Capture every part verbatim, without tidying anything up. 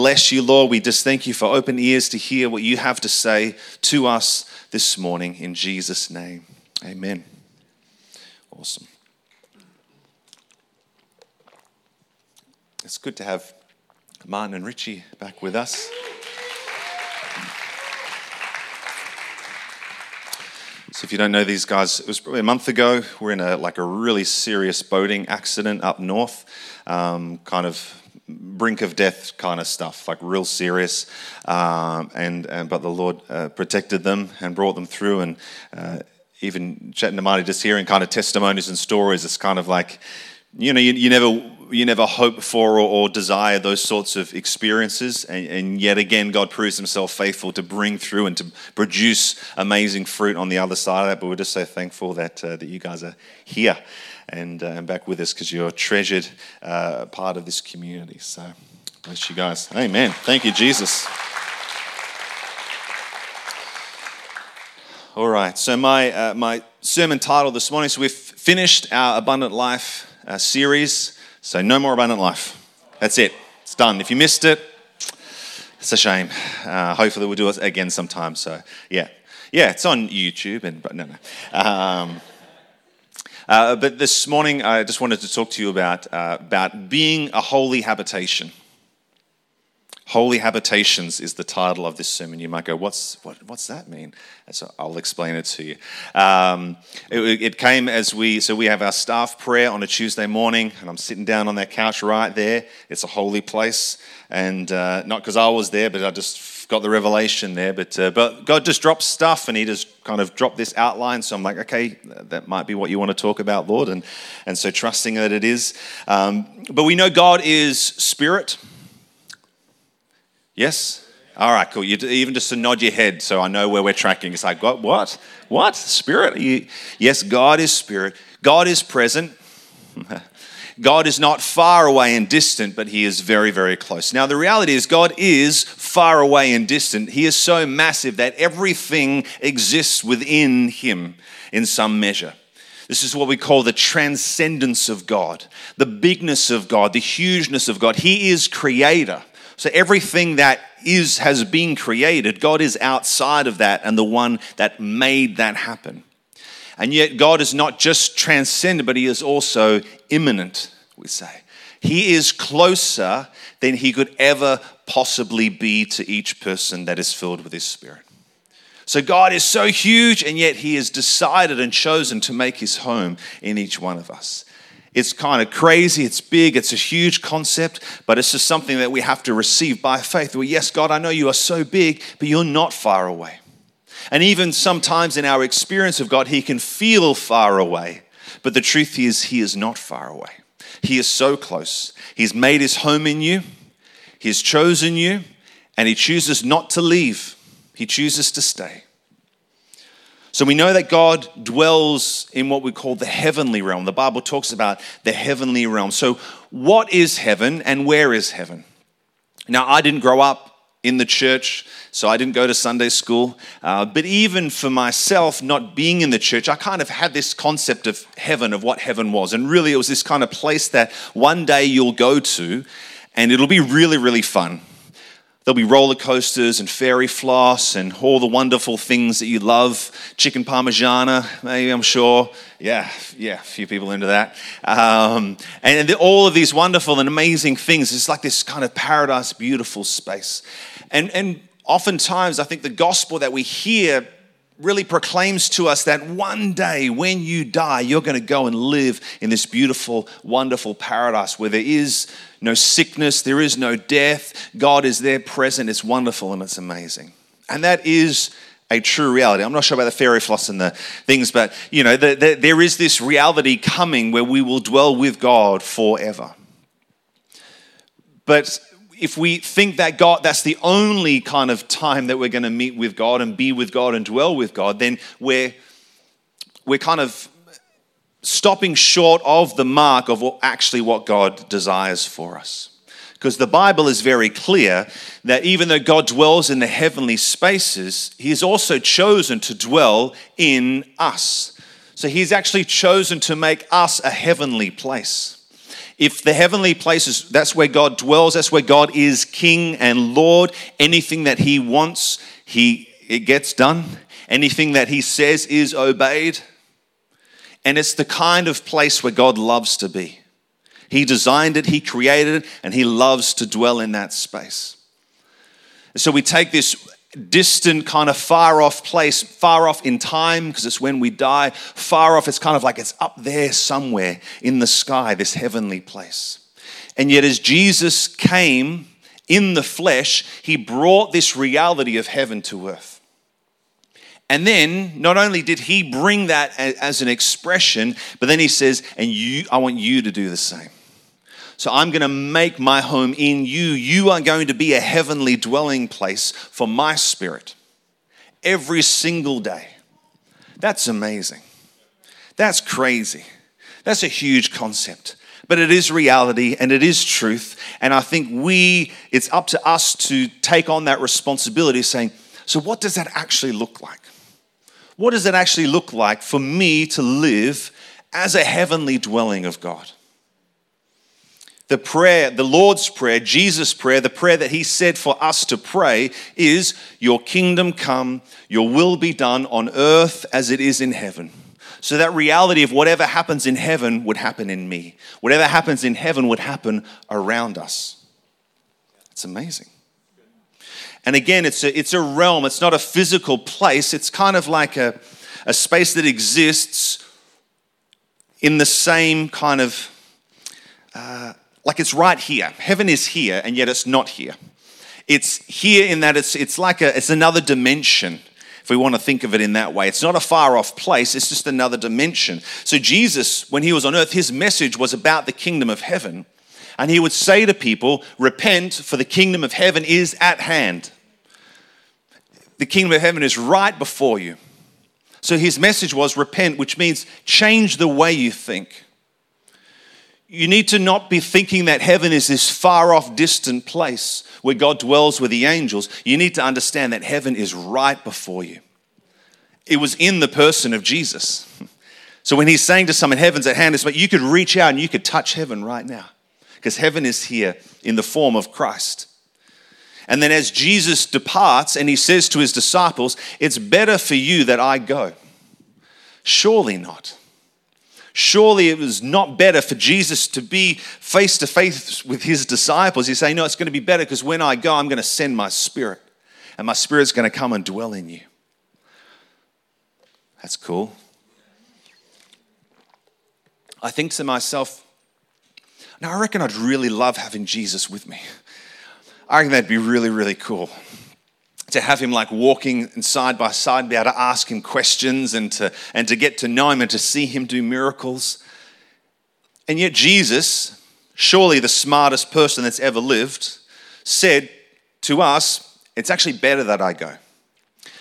Bless you, Lord. We just thank you for open ears to hear what you have to say to us this morning. In Jesus' name, amen. Awesome. It's good to have Martin and Richie back with us. So if you don't know these guys, it was probably a month ago. We're in a like a really serious boating accident up north, um, kind of brink of death kind of stuff, like real serious, um, and, and but the Lord uh, protected them and brought them through, and uh, even chatting to Marty, just hearing kind of testimonies and stories, it's kind of like, you know, you, you never you never hope for or, or desire those sorts of experiences, and, and yet again God proves himself faithful to bring through and to produce amazing fruit on the other side of that. But we're just so thankful that uh, that you guys are here and, uh, and back with us, because you're a treasured uh, part of this community. So bless you guys. Amen. Thank you, Jesus. All right, so my uh, my sermon title this morning, so we've finished our Abundant Life Uh, series, so no more Abundant Life. That's it. It's done. If you missed it, it's a shame. Uh, hopefully we'll do it again sometime. So yeah, yeah, it's on YouTube. And but no, no. Um, uh, but this morning I just wanted to talk to you about uh, about being a holy habitation. Holy Habitations is the title of this sermon. You might go, what's what, what's that mean? And so I'll explain it to you. Um, it, it came as we, so we have our staff prayer on a Tuesday morning, and I'm sitting down on that couch right there. It's a holy place, and uh, not because I was there, but I just got the revelation there. But uh, but God just drops stuff, and he just kind of dropped this outline. So I'm like, okay, that might be what you want to talk about, Lord. And, and so trusting that it is. Um, but we know God is spirit. Yes? All right, cool. You even just to nod your head so I know where we're tracking. It's like, what? What? What? Spirit? You, yes, God is spirit. God is present. God is not far away and distant, but he is very, very close. Now, the reality is God is far away and distant. He is so massive that everything exists within him in some measure. This is what we call the transcendence of God, the bigness of God, the hugeness of God. He is creator. So everything that is has been created, God is outside of that and the one that made that happen. And yet God is not just transcendent, but he is also immanent, we say. He is closer than he could ever possibly be to each person that is filled with his spirit. So God is so huge, and yet he has decided and chosen to make his home in each one of us. It's kind of crazy, it's big, it's a huge concept, but it's just something that we have to receive by faith. Well, yes, God, I know you are so big, but you're not far away. And even sometimes in our experience of God, he can feel far away, but the truth is he is not far away. He is so close. He's made his home in you, he's chosen you, and he chooses not to leave. He chooses to stay. So we know that God dwells in what we call the heavenly realm. The Bible talks about the heavenly realm. So what is heaven and where is heaven? Now, I didn't grow up in the church, so I didn't go to Sunday school. Uh, but even for myself, not being in the church, I kind of had this concept of heaven, of what heaven was. And really, it was this kind of place that one day you'll go to and it'll be really, really fun. There'll be roller coasters and fairy floss and all the wonderful things that you love. Chicken parmigiana, maybe, I'm sure. Yeah, yeah, a few people into that. Um, and all of these wonderful and amazing things. It's like this kind of paradise, beautiful space. And, and oftentimes, I think the gospel that we hear really proclaims to us that one day when you die, you're going to go and live in this beautiful, wonderful paradise where there is no sickness, there is no death. God is there present. It's wonderful and it's amazing. And that is a true reality. I'm not sure about the fairy floss and the things, but you know, the, the, there is this reality coming where we will dwell with God forever. But if we think that God, that's the only kind of time that we're going to meet with God and be with God and dwell with God, then we're we're kind of stopping short of the mark of what, actually what God desires for us. Because the Bible is very clear that even though God dwells in the heavenly spaces, he has also chosen to dwell in us. So he's actually chosen to make us a heavenly place. If the heavenly places, that's where God dwells, that's where God is King and Lord. Anything that he wants, he it gets done. Anything that he says is obeyed. And it's the kind of place where God loves to be. He designed it, he created it, and he loves to dwell in that space. And so we take this distant, kind of far off place, far off in time, because it's when we die, far off, it's kind of like it's up there somewhere in the sky, this heavenly place. And yet as Jesus came in the flesh, he brought this reality of heaven to earth. And then, not only did he bring that as an expression, but then he says, and you, I want you to do the same. So I'm going to make my home in you. You are going to be a heavenly dwelling place for my spirit every single day. That's amazing. That's crazy. That's a huge concept. But it is reality and it is truth. And I think we, it's up to us to take on that responsibility saying, so what does that actually look like? What does it actually look like for me to live as a heavenly dwelling of God? The prayer, the Lord's Prayer, Jesus' prayer, the prayer that he said for us to pray is, your kingdom come, your will be done on earth as it is in heaven. So that reality of whatever happens in heaven would happen in me. Whatever happens in heaven would happen around us. It's amazing. And again, it's a, it's a realm. It's not a physical place. It's kind of like a, a space that exists in the same kind of... Uh, Like it's right here. Heaven is here, and yet it's not here. It's here in that it's it's like a it's another dimension, if we want to think of it in that way. It's not a far-off place, it's just another dimension. So Jesus, when he was on earth, his message was about the kingdom of heaven. And he would say to people, repent, for the kingdom of heaven is at hand. The kingdom of heaven is right before you. So his message was repent, which means change the way you think. You need to not be thinking that heaven is this far-off, distant place where God dwells with the angels. You need to understand that heaven is right before you. It was in the person of Jesus. So when he's saying to someone, heaven's at hand, it's like you could reach out and you could touch heaven right now because heaven is here in the form of Christ. And then as Jesus departs and he says to his disciples, it's better for you that I go. Surely not. Surely it was not better for Jesus to be face to face with his disciples. He's saying, no, it's going to be better because when I go, I'm going to send my spirit and my spirit's going to come and dwell in you. That's cool. I think to myself, now I reckon I'd really love having Jesus with me. I reckon that'd be really, really cool. To have him like walking and side by side and be able to ask him questions and to and to get to know him and to see him do miracles. And yet Jesus, surely the smartest person that's ever lived, said to us, it's actually better that I go.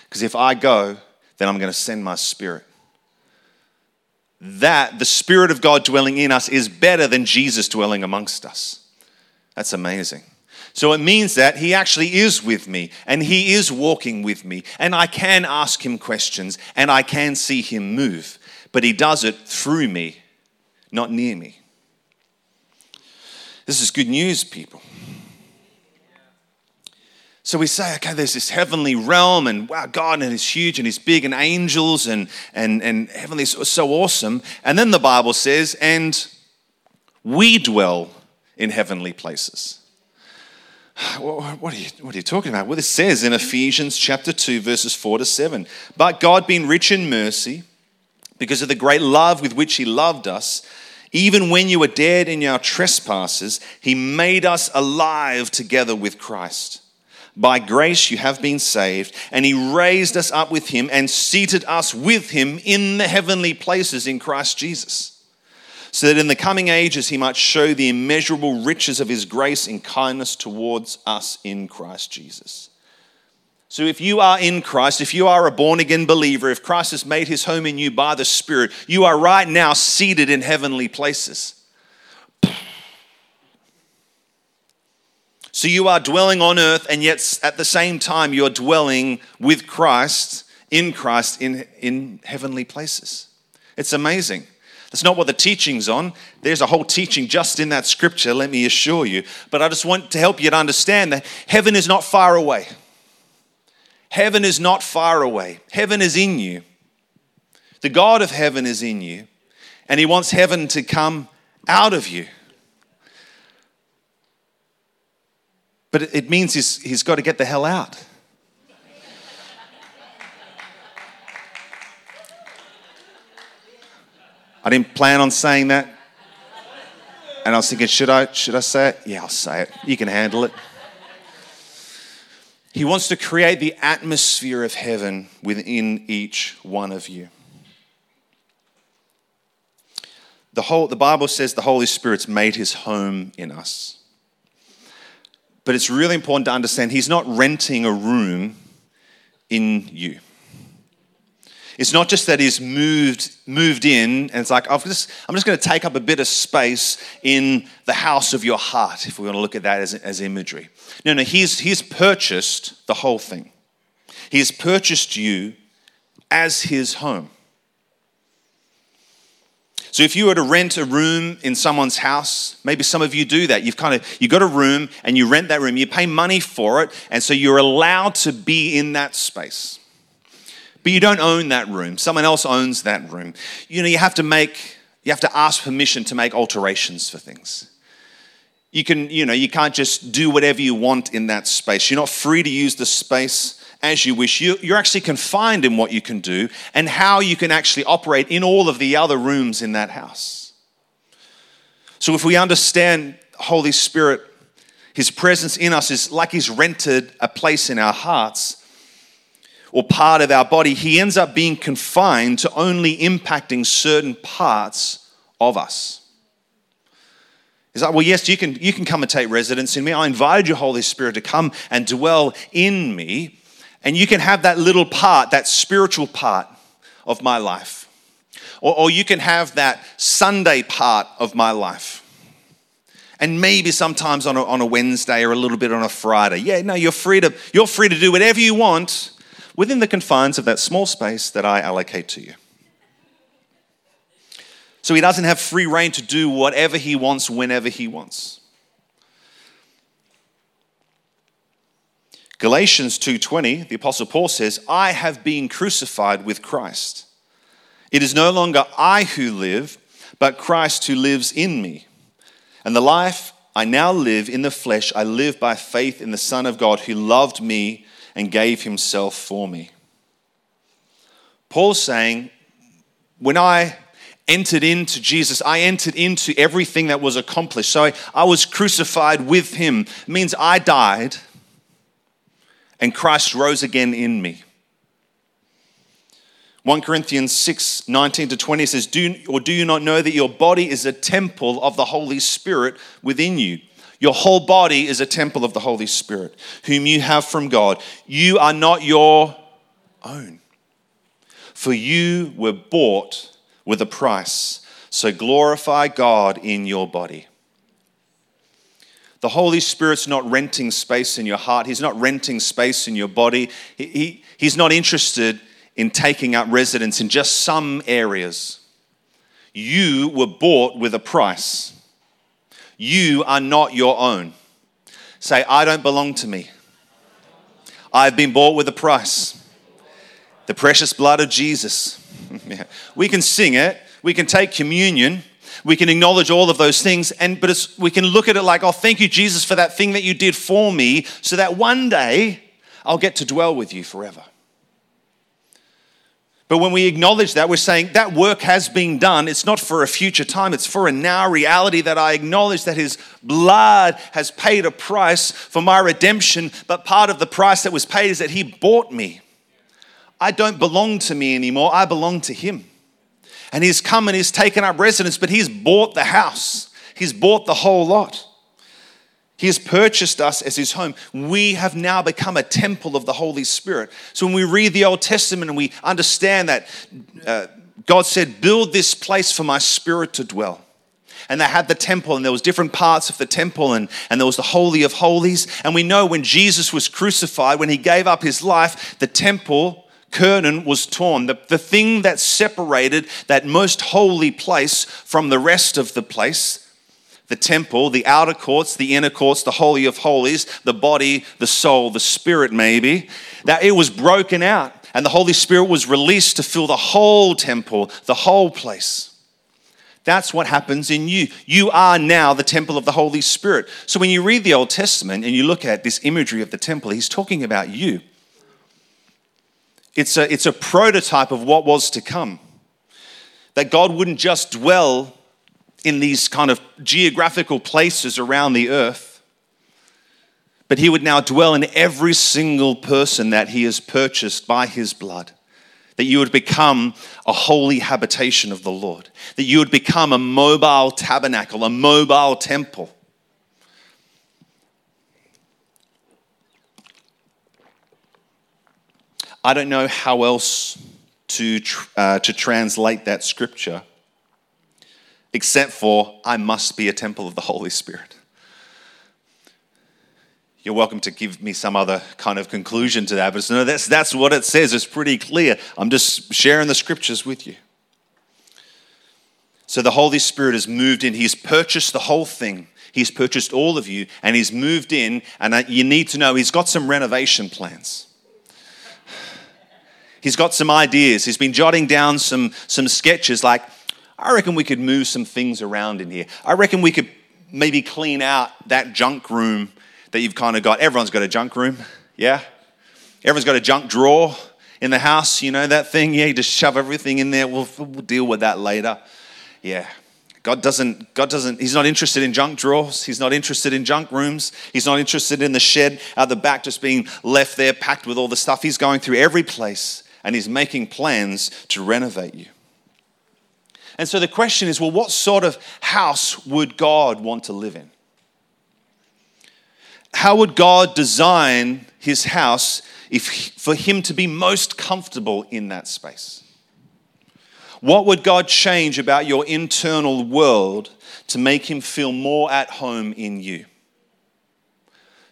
Because if I go, then I'm going to send my spirit. That, the spirit of God dwelling in us is better than Jesus dwelling amongst us. That's amazing. So it means that he actually is with me and he is walking with me and I can ask him questions and I can see him move, but he does it through me, not near me. This is good news, people. So we say, okay, there's this heavenly realm and wow, God and he's huge and he's big and angels and, and, and heavenly is so awesome. And then the Bible says, and we dwell in heavenly places. What are, you, what are you talking about? Well, this says in Ephesians chapter two, verses four to seven, but God being rich in mercy, because of the great love with which he loved us, even when you were dead in your trespasses, he made us alive together with Christ. By grace you have been saved, and he raised us up with him and seated us with him in the heavenly places in Christ Jesus. So that in the coming ages he might show the immeasurable riches of his grace and kindness towards us in Christ Jesus. So if you are in Christ, if you are a born-again believer, if Christ has made his home in you by the Spirit, you are right now seated in heavenly places. So you are dwelling on earth, and yet at the same time you're dwelling with Christ, in Christ, in, in heavenly places. It's amazing. It's not what the teaching's on. There's a whole teaching just in that scripture, let me assure you. But I just want to help you to understand that heaven is not far away. Heaven is not far away. Heaven is in you. The God of heaven is in you, and he wants heaven to come out of you. But it means he's, he's got to get the hell out. I didn't plan on saying that. And I was thinking, should I, should I say it? Yeah, I'll say it. You can handle it. He wants to create the atmosphere of heaven within each one of you. The whole, the Bible says the Holy Spirit's made his home in us. But it's really important to understand he's not renting a room in you. It's not just that he's moved moved in and it's like, I've just, I'm just going to take up a bit of space in the house of your heart, if we want to look at that as, as imagery. No, no, he's, he's purchased the whole thing. He has purchased you as his home. So if you were to rent a room in someone's house, maybe some of you do that. You've kind of, you got a room and you rent that room. You pay money for it, and so you're allowed to be in that space. But you don't own that room. Someone else owns that room. You know, you have to make, you have to ask permission to make alterations for things. You can, you know, you can't just do whatever you want in that space. You're not free to use the space as you wish. You, you're actually confined in what you can do and how you can actually operate in all of the other rooms in that house. So if we understand Holy Spirit, his presence in us is like he's rented a place in our hearts or part of our body, he ends up being confined to only impacting certain parts of us. It's like, well, yes, you can, you can come and take residence in me. I invite your Holy Spirit to come and dwell in me, and you can have that little part, that spiritual part of my life. Or, or you can have that Sunday part of my life. And maybe sometimes on a, on a Wednesday or a little bit on a Friday. Yeah, no, you're free to, you're free to do whatever you want within the confines of that small space that I allocate to you. So he doesn't have free rein to do whatever he wants, whenever he wants. Galatians two twenty, the Apostle Paul says, I have been crucified with Christ. It is no longer I who live, but Christ who lives in me. And the life I now live in the flesh, I live by faith in the Son of God who loved me and gave himself for me. Paul's saying, when I entered into Jesus, I entered into everything that was accomplished. So I, I was crucified with him. It means I died and Christ rose again in me. First Corinthians six nineteen to twenty says, do, or do you not know that your body is a temple of the Holy Spirit within you? Your whole body is a temple of the Holy Spirit, whom you have from God. You are not your own, for you were bought with a price. So glorify God in your body. The Holy Spirit's not renting space in your heart. He's not renting space in your body. He, he, he's not interested in taking up residence in just some areas. You were bought with a price. You are not your own. Say, I don't belong to me. I've been bought with a price. The precious blood of Jesus. Yeah. We can sing it. We can take communion. We can acknowledge all of those things. and But it's, we can look at it like, oh, thank you, Jesus, for that thing that you did for me so that one day I'll get to dwell with you forever. But when we acknowledge that, we're saying that work has been done. It's not for a future time. It's for a now reality that I acknowledge that his blood has paid a price for my redemption. But part of the price that was paid is that he bought me. I don't belong to me anymore. I belong to him. And he's come and he's taken up residence, but he's bought the house. He's bought the whole lot. He has purchased us as his home. We have now become a temple of the Holy Spirit. So when we read the Old Testament and we understand that uh, God said, build this place for my Spirit to dwell. And they had the temple, and there was different parts of the temple, and, and there was the Holy of Holies. And we know when Jesus was crucified, when he gave up his life, the temple curtain was torn. The, the thing that separated that most holy place from the rest of the place, the temple, the outer courts, the inner courts, the holy of holies, the body, the soul, the spirit maybe, that it was broken out and the Holy Spirit was released to fill the whole temple, the whole place. That's what happens in you. You are now the temple of the Holy Spirit. So when you read the Old Testament and you look at this imagery of the temple, he's talking about you. It's a, it's a prototype of what was to come. That God wouldn't just dwell in these kind of geographical places around the earth, but he would now dwell in every single person that he has purchased by his blood. That you would become a holy habitation of the Lord. That you would become a mobile tabernacle, a mobile temple. I don't know how else to uh, to translate that scripture, except for, I must be a temple of the Holy Spirit. You're welcome to give me some other kind of conclusion to that, but no, that's, that's what it says. It's pretty clear. I'm just sharing the scriptures with you. So the Holy Spirit has moved in. He's purchased the whole thing. He's purchased all of you, and he's moved in, and you need to know he's got some renovation plans. He's got some ideas. He's been jotting down some, some sketches like, I reckon we could move some things around in here. I reckon we could maybe clean out that junk room that you've kind of got. Everyone's got a junk room, yeah? Everyone's got a junk drawer in the house, you know, that thing, yeah, you just shove everything in there. We'll, we'll deal with that later. Yeah, God doesn't, God doesn't, he's not interested in junk drawers. He's not interested in junk rooms. He's not interested in the shed out the back just being left there packed with all the stuff. He's going through every place and he's making plans to renovate you. And so the question is, well, what sort of house would God want to live in? How would God design his house if for him to be most comfortable in that space? What would God change about your internal world to make him feel more at home in you?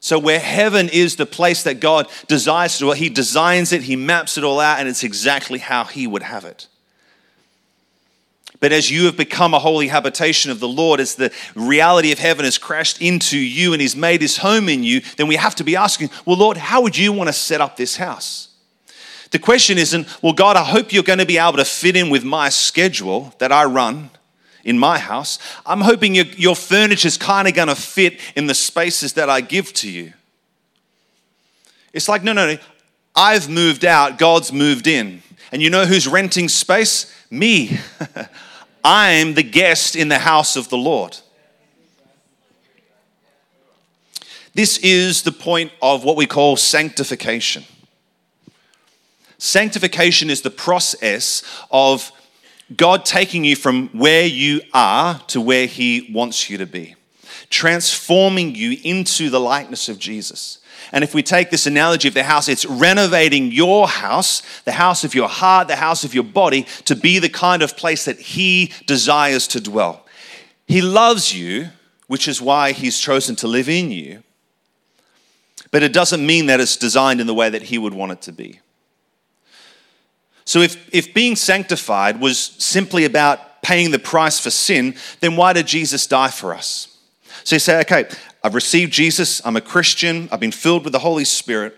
So where heaven is the place that God desires to, he designs it, he maps it all out, and it's exactly how he would have it. But as you have become a holy habitation of the Lord, as the reality of heaven has crashed into you and he's made his home in you, then we have to be asking, well, Lord, how would you want to set up this house? The question isn't, well, God, I hope you're going to be able to fit in with my schedule that I run in my house. I'm hoping your, your furniture is kind of going to fit in the spaces that I give to you. It's like, no, no, no, I've moved out, God's moved in. And you know who's renting space? Me. I'm the guest in the house of the Lord. This is the point of what we call sanctification. Sanctification is the process of God taking you from where you are to where he wants you to be, transforming you into the likeness of Jesus. And if we take this analogy of the house, it's renovating your house, the house of your heart, the house of your body, to be the kind of place that he desires to dwell. He loves you, which is why he's chosen to live in you. But it doesn't mean that it's designed in the way that he would want it to be. So if, if being sanctified was simply about paying the price for sin, then why did Jesus die for us? So you say, okay, I've received Jesus, I'm a Christian, I've been filled with the Holy Spirit.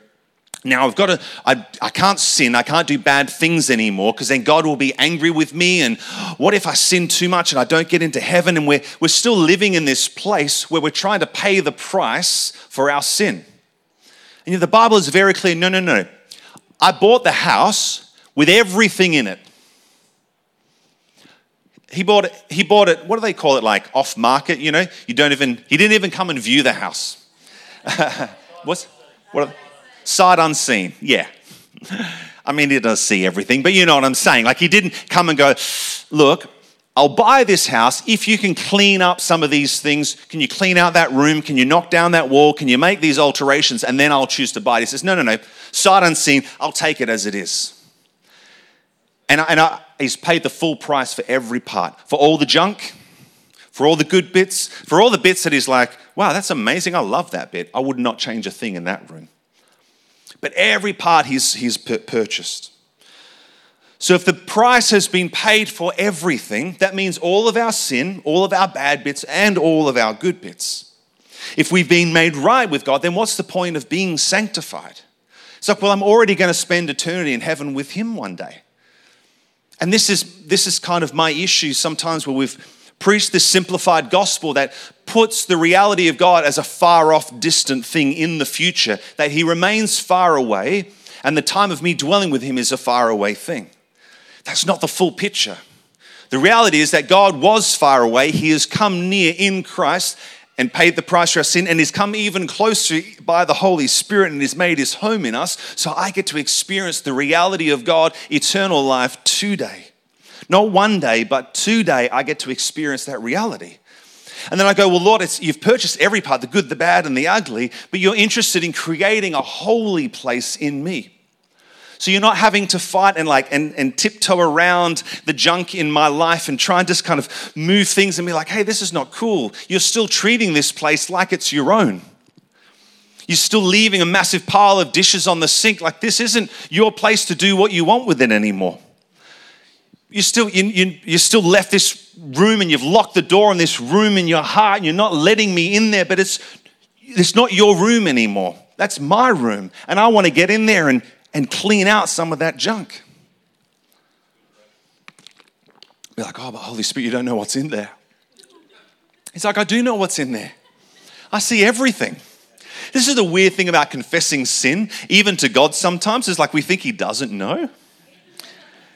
Now I've got to, I, I can't sin, I can't do bad things anymore because then God will be angry with me, and what if I sin too much and I don't get into heaven? And we're, we're still living in this place where we're trying to pay the price for our sin. And you know, the Bible is very clear, no, no, no. I bought the house with everything in it. He bought it, he bought it, what do they call it, like off market, you know? You don't even, he didn't even come and view the house. What's, what? Sight unseen, yeah. I mean, he does see everything, but you know what I'm saying. Like he didn't come and go, look, I'll buy this house if you can clean up some of these things. Can you clean out that room? Can you knock down that wall? Can you make these alterations? And then I'll choose to buy it. He says, no, no, no, sight unseen, I'll take it as it is. And, I, and I, he's paid the full price for every part, for all the junk, for all the good bits, for all the bits that he's like, wow, that's amazing. I love that bit. I would not change a thing in that room. But every part he's, he's purchased. So if the price has been paid for everything, that means all of our sin, all of our bad bits, and all of our good bits. If we've been made right with God, then what's the point of being sanctified? It's like, well, I'm already going to spend eternity in heaven with him one day. And this is this is kind of my issue sometimes, where we've preached this simplified gospel that puts the reality of God as a far-off, distant thing in the future, that he remains far away, and the time of me dwelling with him is a faraway thing. That's not the full picture. The reality is that God was far away. He has come near in Christ and paid the price for our sin, and he's come even closer by the Holy Spirit and has made his home in us, so I get to experience the reality of God, eternal life, today. Not one day, but today I get to experience that reality. And then I go, well, Lord, it's, you've purchased every part, the good, the bad, and the ugly, but you're interested in creating a holy place in me. So you're not having to fight and like and, and tiptoe around the junk in my life and try and just kind of move things and be like, hey, this is not cool. You're still treating this place like it's your own. You're still leaving a massive pile of dishes on the sink. Like, this isn't your place to do what you want with it anymore. You still you, you, you still left this room, and you've locked the door on this room in your heart, and you're not letting me in there, but it's it's not your room anymore. That's my room, and I want to get in there and and clean out some of that junk. Be like, oh, but Holy Spirit, you don't know what's in there. It's like, I do know what's in there. I see everything. This is the weird thing about confessing sin, even to God sometimes, is like we think he doesn't know.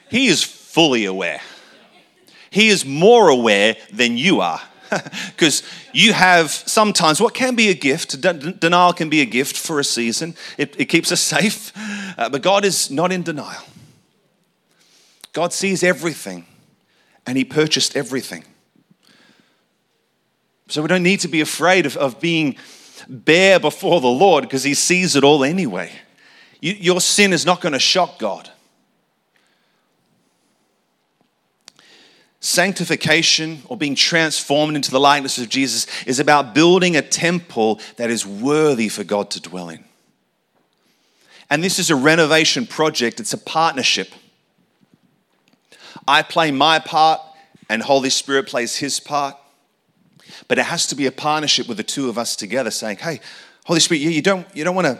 He is fully aware. He is more aware than you are. Because you have sometimes what can be a gift, den- denial can be a gift for a season. It, it keeps us safe, uh, but God is not in denial. God sees everything, and he purchased everything. So we don't need to be afraid of, of being bare before the Lord, because he sees it all anyway. You, your sin is not going to shock God. Sanctification, or being transformed into the likeness of Jesus, is about building a temple that is worthy for God to dwell in. And this is a renovation project. It's a partnership. I play my part and Holy Spirit plays his part. But it has to be a partnership with the two of us together, saying, hey, Holy Spirit, you don't, you don't want to...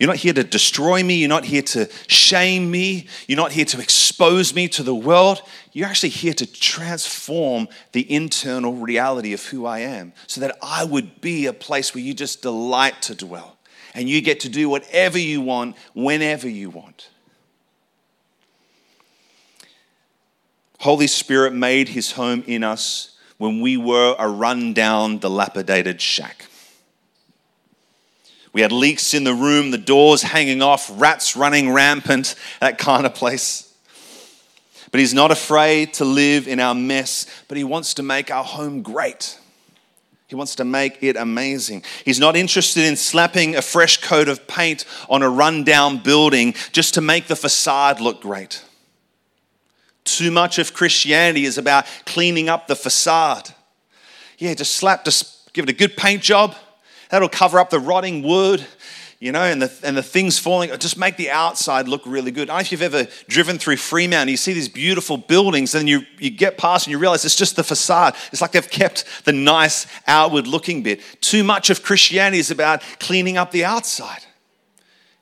You're not here to destroy me. You're not here to shame me. You're not here to expose me to the world. You're actually here to transform the internal reality of who I am, so that I would be a place where you just delight to dwell, and you get to do whatever you want, whenever you want. Holy Spirit made his home in us when we were a run-down, dilapidated shack. We had leaks in the room, the doors hanging off, rats running rampant, that kind of place. But he's not afraid to live in our mess, but he wants to make our home great. He wants to make it amazing. He's not interested in slapping a fresh coat of paint on a run-down building just to make the facade look great. Too much of Christianity is about cleaning up the facade. Yeah, just slap, just give it a good paint job. That'll cover up the rotting wood, you know, and the and the things falling. Just make the outside look really good. I don't know if you've ever driven through Fremont and you see these beautiful buildings, and you, you get past and you realize it's just the facade. It's like they've kept the nice outward looking bit. Too much of Christianity is about cleaning up the outside.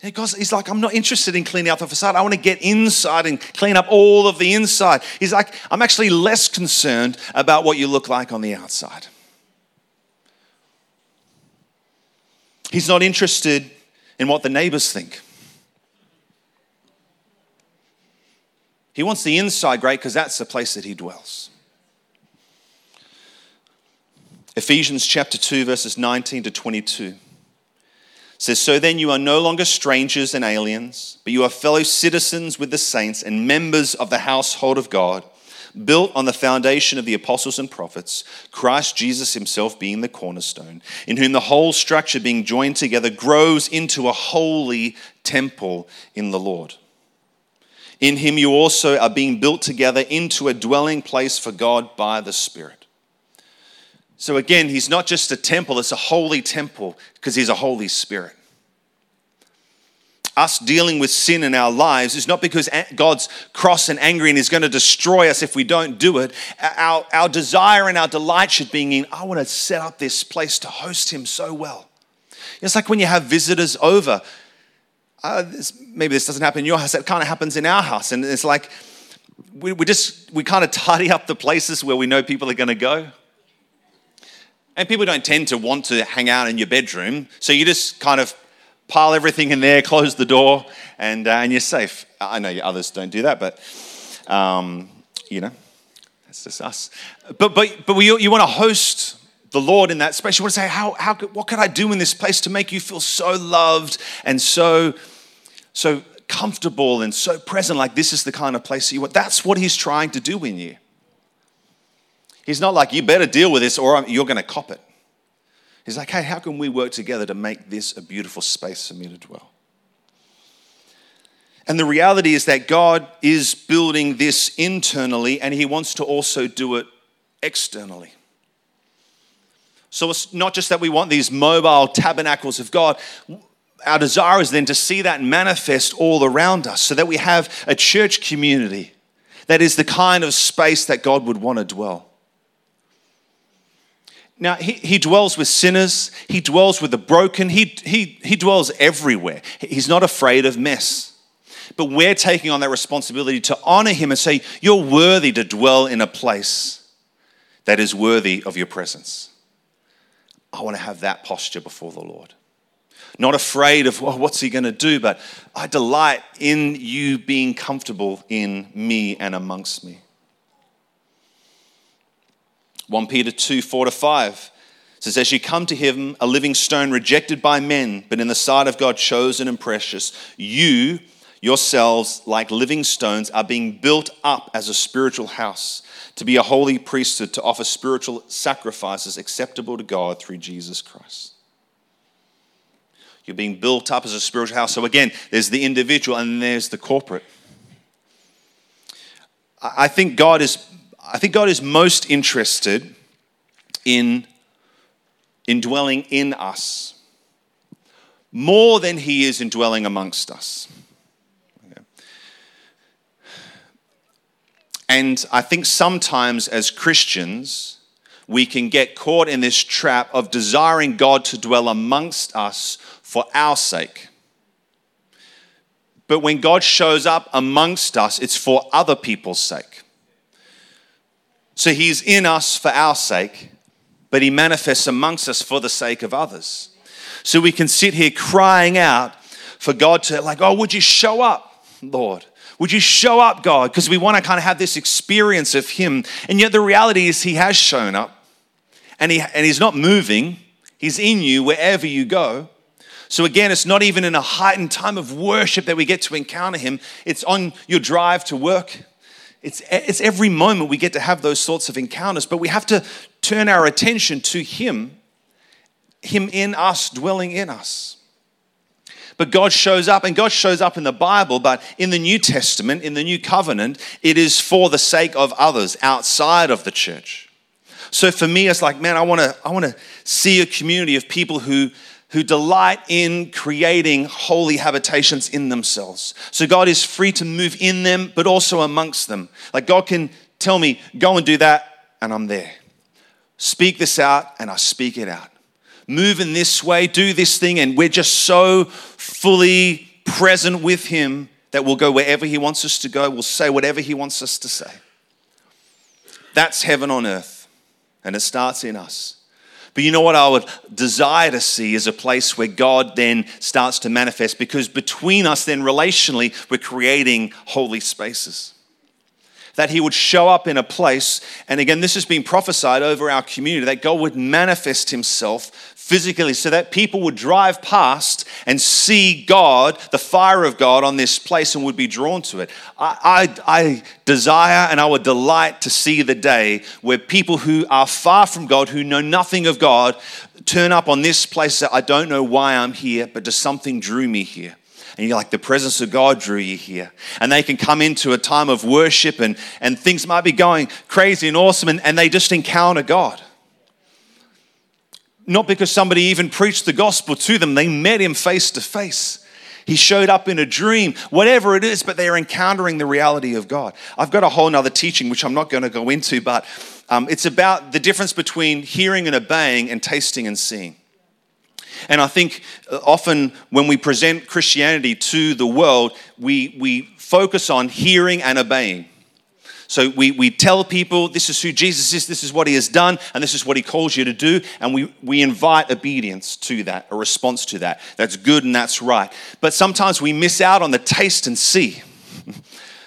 And God's, he's like, I'm not interested in cleaning up the facade. I want to get inside and clean up all of the inside. He's like, I'm actually less concerned about what you look like on the outside. He's not interested in what the neighbors think. He wants the inside great, because that's the place that he dwells. Ephesians chapter two, verses nineteen to twenty-two says, so then you are no longer strangers and aliens, but you are fellow citizens with the saints and members of the household of God, built on the foundation of the apostles and prophets, Christ Jesus himself being the cornerstone, in whom the whole structure being joined together grows into a holy temple in the Lord. In him you also are being built together into a dwelling place for God by the Spirit. So again, he's not just a temple, it's a holy temple, because he's a Holy Spirit. us dealing with sin in our lives is not because God's cross and angry and is going to destroy us if we don't do it. Our, our desire and our delight should be in, I want to set up this place to host him so well. It's like when you have visitors over. Uh, this, maybe this doesn't happen in your house. That kind of happens in our house. And it's like we, we just, we kind of tidy up the places where we know people are going to go. And people don't tend to want to hang out in your bedroom. So you just kind of pile everything in there, close the door, and uh, and you're safe. I know others don't do that, but, um, you know, that's just us. But but but we, you want to host the Lord in that space. You want to say, how how what could I do in this place to make you feel so loved and so so comfortable and so present? Like this is the kind of place that you want. That's what he's trying to do in you. He's not like, you better deal with this or you're going to cop it. He's like, hey, how can we work together to make this a beautiful space for me to dwell? And the reality is that God is building this internally, and he wants to also do it externally. So it's not just that we want these mobile tabernacles of God. Our desire is then to see that manifest all around us so that we have a church community that is the kind of space that God would want to dwell. Now, he, he dwells with sinners. He dwells with the broken. He, he, he dwells everywhere. He's not afraid of mess. But we're taking on that responsibility to honor him and say, you're worthy to dwell in a place that is worthy of your presence. I want to have that posture before the Lord. Not afraid of, well, what's he going to do? But I delight in you being comfortable in me and amongst me. First Peter two, four to five says, as you come to him, a living stone rejected by men, but in the sight of God chosen and precious, you yourselves, like living stones, are being built up as a spiritual house to be a holy priesthood, to offer spiritual sacrifices acceptable to God through Jesus Christ. You're being built up as a spiritual house. So again, there's the individual and there's the corporate. I think God is, I think God is most interested in, in dwelling in us more than he is in dwelling amongst us. Okay. And I think sometimes as Christians, we can get caught in this trap of desiring God to dwell amongst us for our sake. But when God shows up amongst us, it's for other people's sake. So he's in us for our sake, but he manifests amongst us for the sake of others. So we can sit here crying out for God to, like, oh, would you show up, Lord? Would you show up, God? Because we want to kind of have this experience of him. And yet the reality is he has shown up, and he and he's not moving. He's in you wherever you go. So again, it's not even in a heightened time of worship that we get to encounter him. It's on your drive to work. It's, it's every moment we get to have those sorts of encounters, but we have to turn our attention to him, him in us, dwelling in us. But God shows up, and God shows up in the Bible, but in the New Testament, in the New Covenant, it is for the sake of others outside of the church. So for me, it's like, man, I want to I want to see a community of people who who delight in creating holy habitations in themselves. So God is free to move in them, but also amongst them. Like God can tell me, go and do that, and I'm there. Speak this out, and I speak it out. Move in this way, do this thing, and we're just so fully present with him that we'll go wherever he wants us to go. We'll say whatever he wants us to say. That's heaven on earth, and it starts in us. But you know what I would desire to see is a place where God then starts to manifest, because between us then relationally, we're creating holy spaces. That he would show up in a place, and again, this has been prophesied over our community, that God would manifest himself physically so that people would drive past and see God, the fire of God on this place, and would be drawn to it. I, I, I desire and I would delight to see the day where people who are far from God, who know nothing of God, turn up on this place that I don't know why I'm here, but just something drew me here. And you're like, the presence of God drew you here. And they can come into a time of worship, and, and things might be going crazy and awesome, and, and they just encounter God. Not because somebody even preached the gospel to them. They met him face to face. He showed up in a dream, whatever it is, but they're encountering the reality of God. I've got a whole nother teaching, which I'm not going to go into, but um, it's about the difference between hearing and obeying and tasting and seeing. And I think often when we present Christianity to the world, we we focus on hearing and obeying. So we, we tell people this is who Jesus is, this is what he has done, and this is what he calls you to do, and we, we invite obedience to that, a response to that. That's good and that's right. But sometimes we miss out on the taste and see.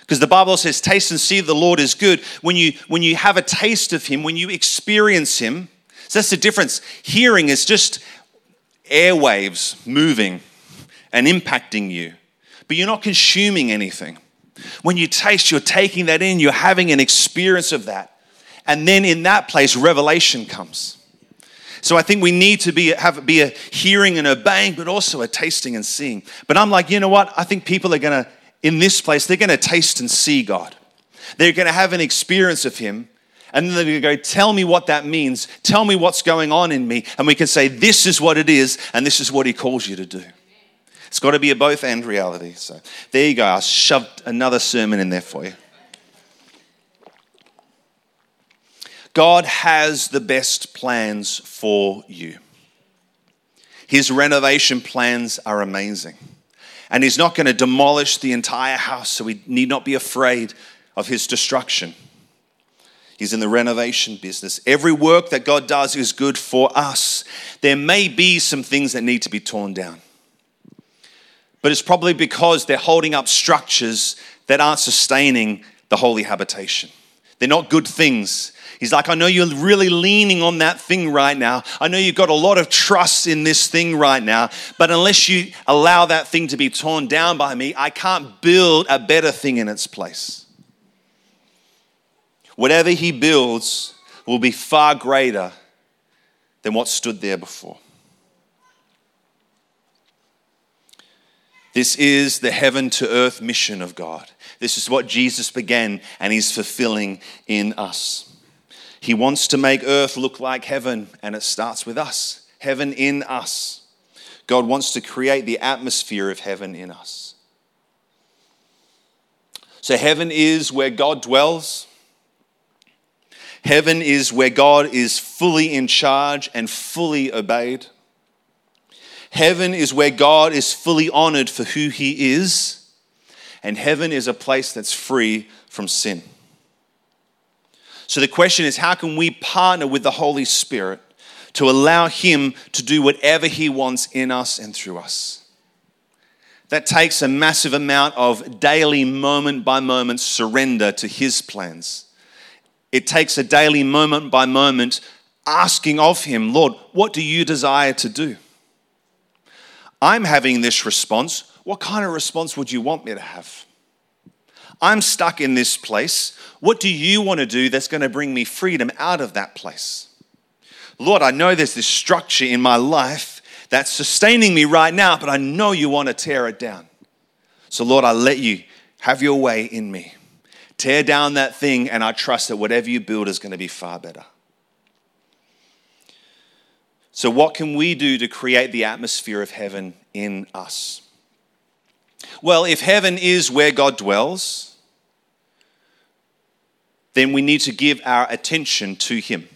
Because the Bible says, taste and see the Lord is good. When you, when you have a taste of him, when you experience him, so that's the difference. Hearing is just airwaves moving and impacting you, but you're not consuming anything. When you taste, you're taking that in, you're having an experience of that. And then in that place, revelation comes. So I think we need to be have be a hearing and obeying, but also a tasting and seeing. But I'm like, you know what? I think people are going to, in this place, they're going to taste and see God. They're going to have an experience of him. And then they're going to go, tell me what that means. Tell me what's going on in me. And we can say, this is what it is, and this is what he calls you to do. It's got to be a both-and reality. So there you go. I shoved another sermon in there for you. God has the best plans for you. His renovation plans are amazing. And he's not going to demolish the entire house, so we need not be afraid of his destruction. He's in the renovation business. Every work that God does is good for us. There may be some things that need to be torn down. But it's probably because they're holding up structures that aren't sustaining the holy habitation. They're not good things. He's like, I know you're really leaning on that thing right now. I know you've got a lot of trust in this thing right now. But unless you allow that thing to be torn down by me, I can't build a better thing in its place. Whatever he builds will be far greater than what stood there before. This is the heaven to earth mission of God. This is what Jesus began and he's fulfilling in us. He wants to make earth look like heaven, and it starts with us. Heaven in us. God wants to create the atmosphere of heaven in us. So heaven is where God dwells. Heaven is where God is fully in charge and fully obeyed. Heaven is where God is fully honored for who he is, and heaven is a place that's free from sin. So the question is, how can we partner with the Holy Spirit to allow him to do whatever he wants in us and through us? That takes a massive amount of daily, moment by moment surrender to his plans. It takes a daily, moment by moment asking of him, Lord, what do you desire to do? I'm having this response. What kind of response would you want me to have? I'm stuck in this place. What do you want to do that's going to bring me freedom out of that place? Lord, I know there's this structure in my life that's sustaining me right now, but I know you want to tear it down. So Lord, I let you have your way in me. Tear down that thing, and I trust that whatever you build is going to be far better. So what can we do to create the atmosphere of heaven in us? Well, if heaven is where God dwells, then we need to give our attention to him.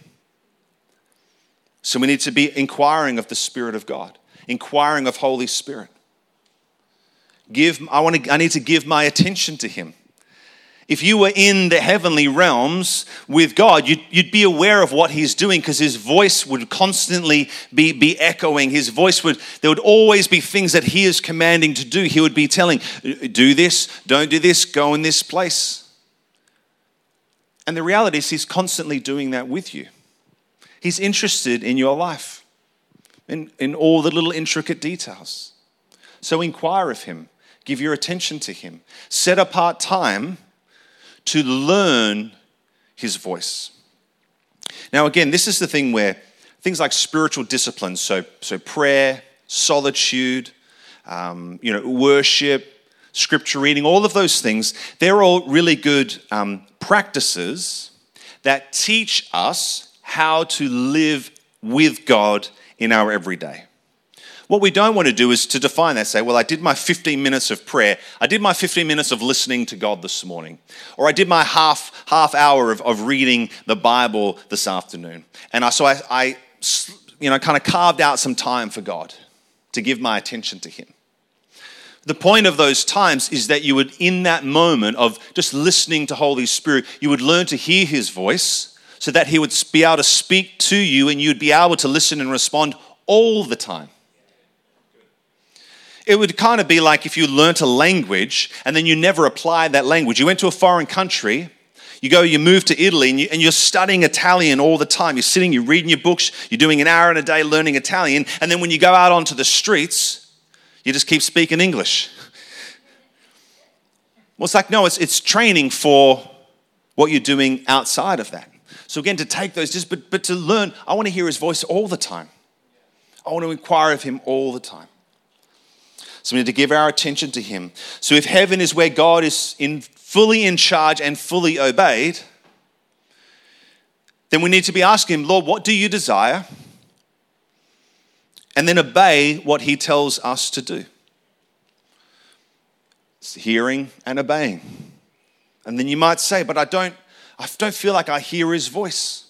So we need to be inquiring of the Spirit of God, inquiring of Holy Spirit. Give, I want to, I need to give my attention to him. If you were in the heavenly realms with God, you'd, you'd be aware of what he's doing, because his voice would constantly be, be echoing. His voice would, there would always be things that he is commanding to do. He would be telling, do this, don't do this, go in this place. And the reality is he's constantly doing that with you. He's interested in your life, in, in all the little intricate details. So inquire of him. Give your attention to him. Set apart time to learn his voice. Now again, this is the thing where things like spiritual disciplines, so so prayer, solitude, um, you know, worship, scripture reading, all of those things, they're all really good um, practices that teach us how to live with God in our everyday. What we don't want to do is to define that, say, well, I did my fifteen minutes of prayer. I did my fifteen minutes of listening to God this morning. Or I did my half half hour of, of reading the Bible this afternoon. And I, so I, I, you know, kind of carved out some time for God to give my attention to him. The point of those times is that you would, in that moment of just listening to Holy Spirit, you would learn to hear his voice so that he would be able to speak to you and you'd be able to listen and respond all the time. It would kind of be like if you learnt a language and then you never applied that language. You went to a foreign country, you go, you move to Italy and, you, and you're studying Italian all the time. You're sitting, you're reading your books, you're doing an hour in a day learning Italian, and then when you go out onto the streets, you just keep speaking English. Well, it's like, no, it's it's training for what you're doing outside of that. So again, to take those, just but but to learn, I want to hear his voice all the time. I want to inquire of him all the time. So we need to give our attention to him. So if heaven is where God is in fully in charge and fully obeyed, then we need to be asking him, Lord, what do you desire? And then obey what he tells us to do. It's hearing and obeying. And then you might say, but I don't, I don't feel like I hear his voice.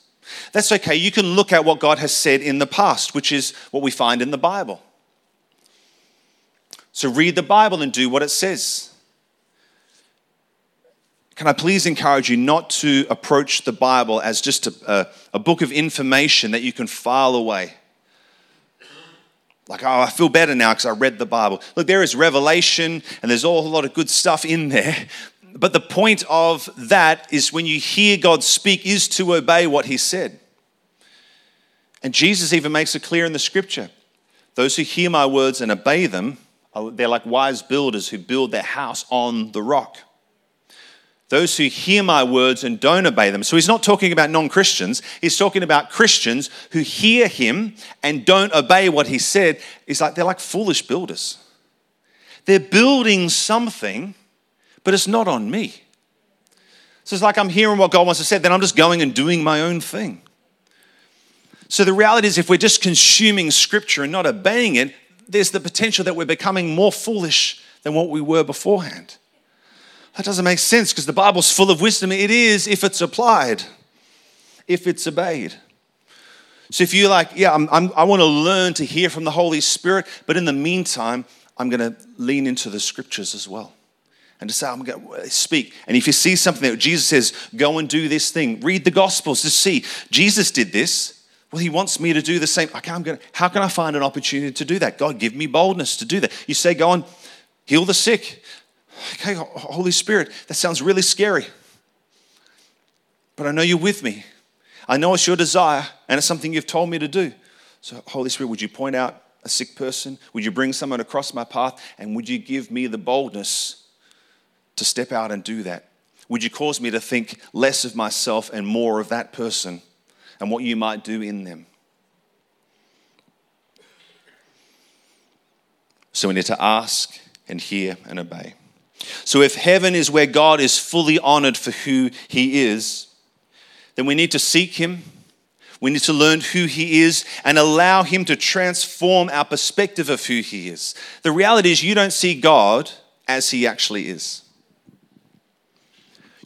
That's okay. You can look at what God has said in the past, which is what we find in the Bible. So read the Bible and do what it says. Can I please encourage you not to approach the Bible as just a, a, a book of information that you can file away? Like, oh, I feel better now because I read the Bible. Look, there is revelation and there's all a lot of good stuff in there. But the point of that is when you hear God speak is to obey what he said. And Jesus even makes it clear in the scripture. Those who hear my words and obey them, they're like wise builders who build their house on the rock. Those who hear my words and don't obey them. So he's not talking about non-Christians. He's talking about Christians who hear him and don't obey what he said. It's like they're like foolish builders. They're building something, but it's not on me. So it's like I'm hearing what God wants to say, then I'm just going and doing my own thing. So the reality is if we're just consuming scripture and not obeying it, there's the potential that we're becoming more foolish than what we were beforehand. That doesn't make sense because the Bible's full of wisdom. It is if it's applied, if it's obeyed. So if you're like, yeah, I'm, I'm, I want to learn to hear from the Holy Spirit, but in the meantime, I'm going to lean into the scriptures as well and to say, I'm going to speak. And if you see something that Jesus says, go and do this thing, read the Gospels to see Jesus did this. Well, he wants me to do the same. Okay, I'm going to, how can I find an opportunity to do that? God, give me boldness to do that. You say, go and heal the sick. Okay, Holy Spirit, that sounds really scary. But I know you're with me. I know it's your desire and it's something you've told me to do. So Holy Spirit, would you point out a sick person? Would you bring someone across my path? And would you give me the boldness to step out and do that? Would you cause me to think less of myself and more of that person and what you might do in them? So we need to ask and hear and obey. So if heaven is where God is fully honored for who he is, then we need to seek him. We need to learn who he is and allow him to transform our perspective of who he is. The reality is you don't see God as he actually is.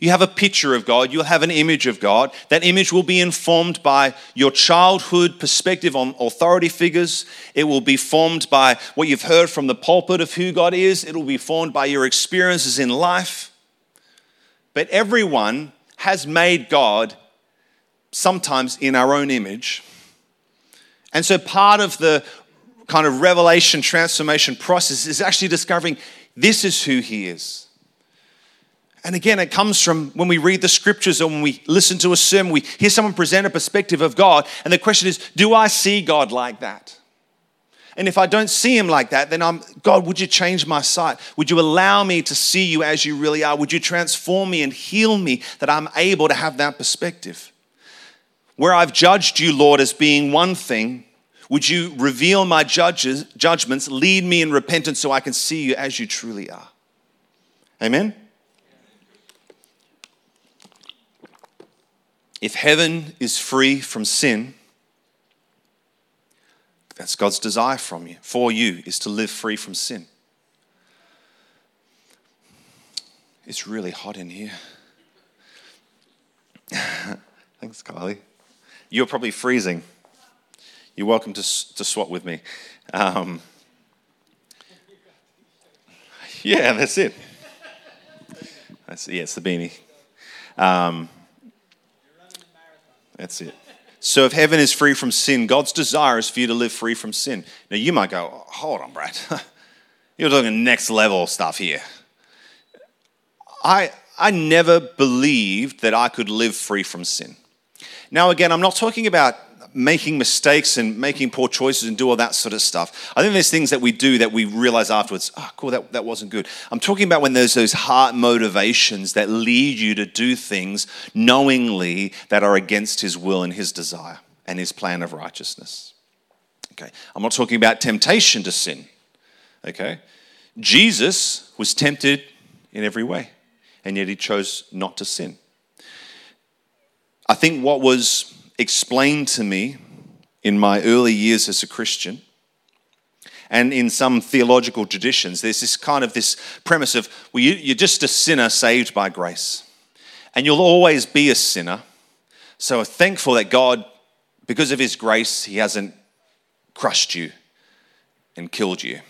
You have a picture of God. You'll have an image of God. That image will be informed by your childhood perspective on authority figures. It will be formed by what you've heard from the pulpit of who God is. It will be formed by your experiences in life. But everyone has made God sometimes in our own image. And so part of the kind of revelation transformation process is actually discovering this is who he is. And again, it comes from when we read the scriptures or when we listen to a sermon, we hear someone present a perspective of God. And the question is, do I see God like that? And if I don't see him like that, then I'm, God, would you change my sight? Would you allow me to see you as you really are? Would you transform me and heal me that I'm able to have that perspective? Where I've judged you, Lord, as being one thing, would you reveal my judges, judgments, lead me in repentance so I can see you as you truly are? Amen? If heaven is free from sin, That's God's desire from you, for you, is to live free from sin. It's really hot in here. Thanks, Kylie. You're probably freezing. You're welcome to to swap with me. Um, yeah, that's it. That's, yeah, it's the beanie. Um, that's it. So if heaven is free from sin, God's desire is for you to live free from sin. Now, you might go, oh, hold on, Brad. You're talking next level stuff here. I I never believed that I could live free from sin. Now, again, I'm not talking about making mistakes and making poor choices and do all that sort of stuff. I think there's things that we do that we realize afterwards, oh, cool, that, that wasn't good. I'm talking about when there's those heart motivations that lead you to do things knowingly that are against his will and his desire and his plan of righteousness. Okay, I'm not talking about temptation to sin. Okay, Jesus was tempted in every way, and yet he chose not to sin. I think what was explained to me in my early years as a Christian, and in some theological traditions, there's this kind of this premise of, well, you, you're just a sinner saved by grace, and you'll always be a sinner. So I'm thankful that God, because of his grace, he hasn't crushed you and killed you.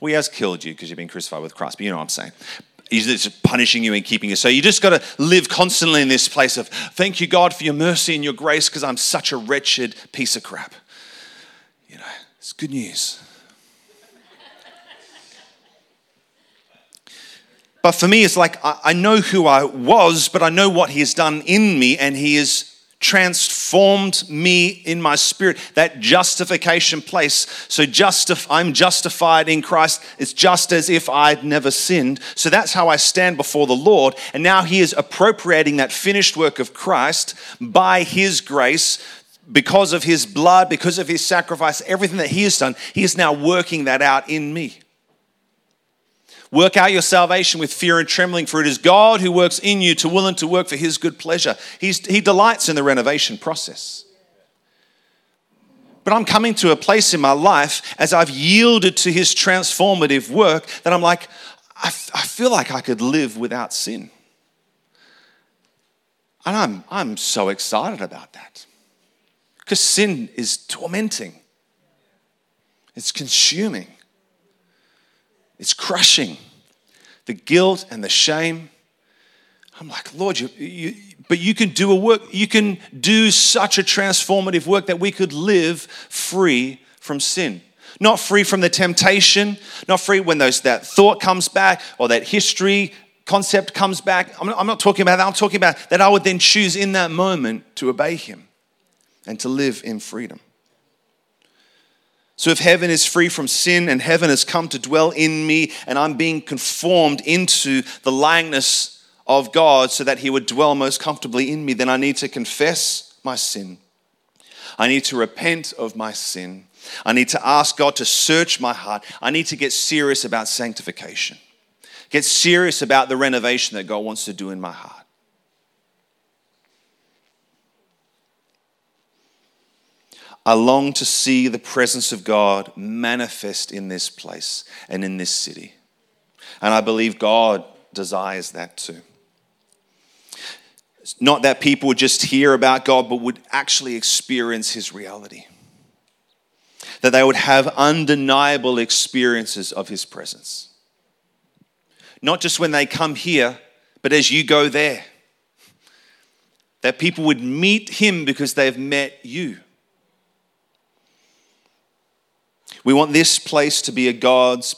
Well, he has killed you because you've been crucified with Christ, but you know what I'm saying. He's just punishing you and keeping you. So you just got to live constantly in this place of, thank you, God, for your mercy and your grace, because I'm such a wretched piece of crap. You know, it's good news. But for me, it's like, I, I know who I was, but I know what he has done in me, and he is transformed me in my spirit, that justification place. So justif- I'm justified in Christ. It's just as if I'd never sinned. So that's how I stand before the Lord. And now he is appropriating that finished work of Christ by his grace, because of his blood, because of his sacrifice, everything that he has done. He is now working that out in me. Work out your salvation with fear and trembling, for it is God who works in you to will and to work for his good pleasure. He's, he delights in the renovation process. But I'm coming to a place in my life as I've yielded to his transformative work that I'm like, I, f- I feel like I could live without sin. And I'm, I'm so excited about that, because sin is tormenting. It's consuming. It's crushing, the guilt and the shame. I'm like, Lord, you, you, but you can do a work. You can do such a transformative work that we could live free from sin. Not free from the temptation, not free when those that thought comes back or that history concept comes back. I'm not, I'm not talking about that. I'm talking about that I would then choose in that moment to obey him and to live in freedom. So if heaven is free from sin and heaven has come to dwell in me, and I'm being conformed into the likeness of God so that he would dwell most comfortably in me, then I need to confess my sin. I need to repent of my sin. I need to ask God to search my heart. I need to get serious about sanctification. Get serious about the renovation that God wants to do in my heart. I long to see the presence of God manifest in this place and in this city. And I believe God desires that too. It's not that people would just hear about God, but would actually experience his reality. That they would have undeniable experiences of his presence. Not just when they come here, but as you go there. That people would meet him because they've met you. We want this place to be a God's,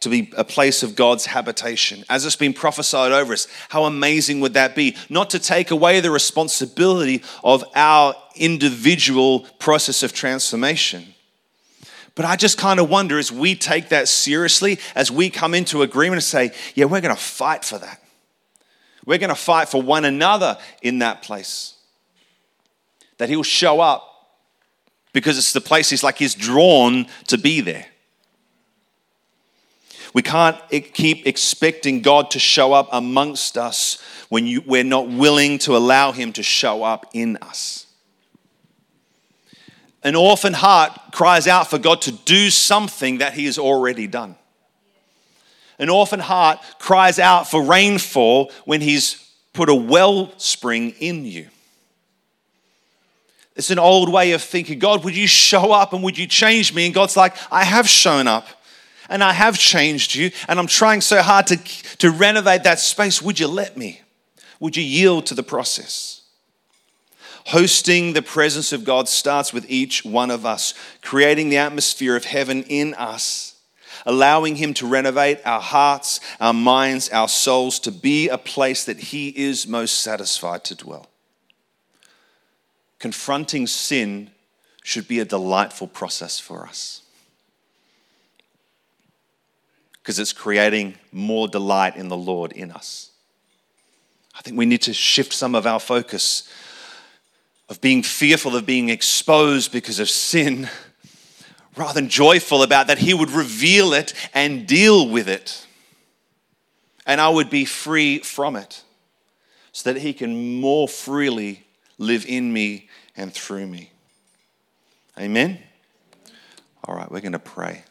to be a place of God's habitation, as it's been prophesied over us. How amazing would that be? Not to take away the responsibility of our individual process of transformation. But I just kind of wonder, as we take that seriously, as we come into agreement and say, yeah, we're going to fight for that. We're going to fight for one another in that place. That he'll show up. Because it's the place he's like, he's drawn to be there. We can't keep expecting God to show up amongst us when you, we're not willing to allow him to show up in us. An orphan heart cries out for God to do something that he has already done. An orphan heart cries out for rainfall when he's put a wellspring in you. It's an old way of thinking. God, would you show up and would you change me? And God's like, I have shown up and I have changed you and I'm trying so hard to, to renovate that space. Would you let me? Would you yield to the process? Hosting the presence of God starts with each one of us, creating the atmosphere of heaven in us, allowing him to renovate our hearts, our minds, our souls to be a place that he is most satisfied to dwell. Confronting sin should be a delightful process for us because it's creating more delight in the Lord in us. I think we need to shift some of our focus of being fearful of being exposed because of sin rather than joyful about that he would reveal it and deal with it and I would be free from it so that he can more freely live in me and through me. Amen? All right, we're going to pray.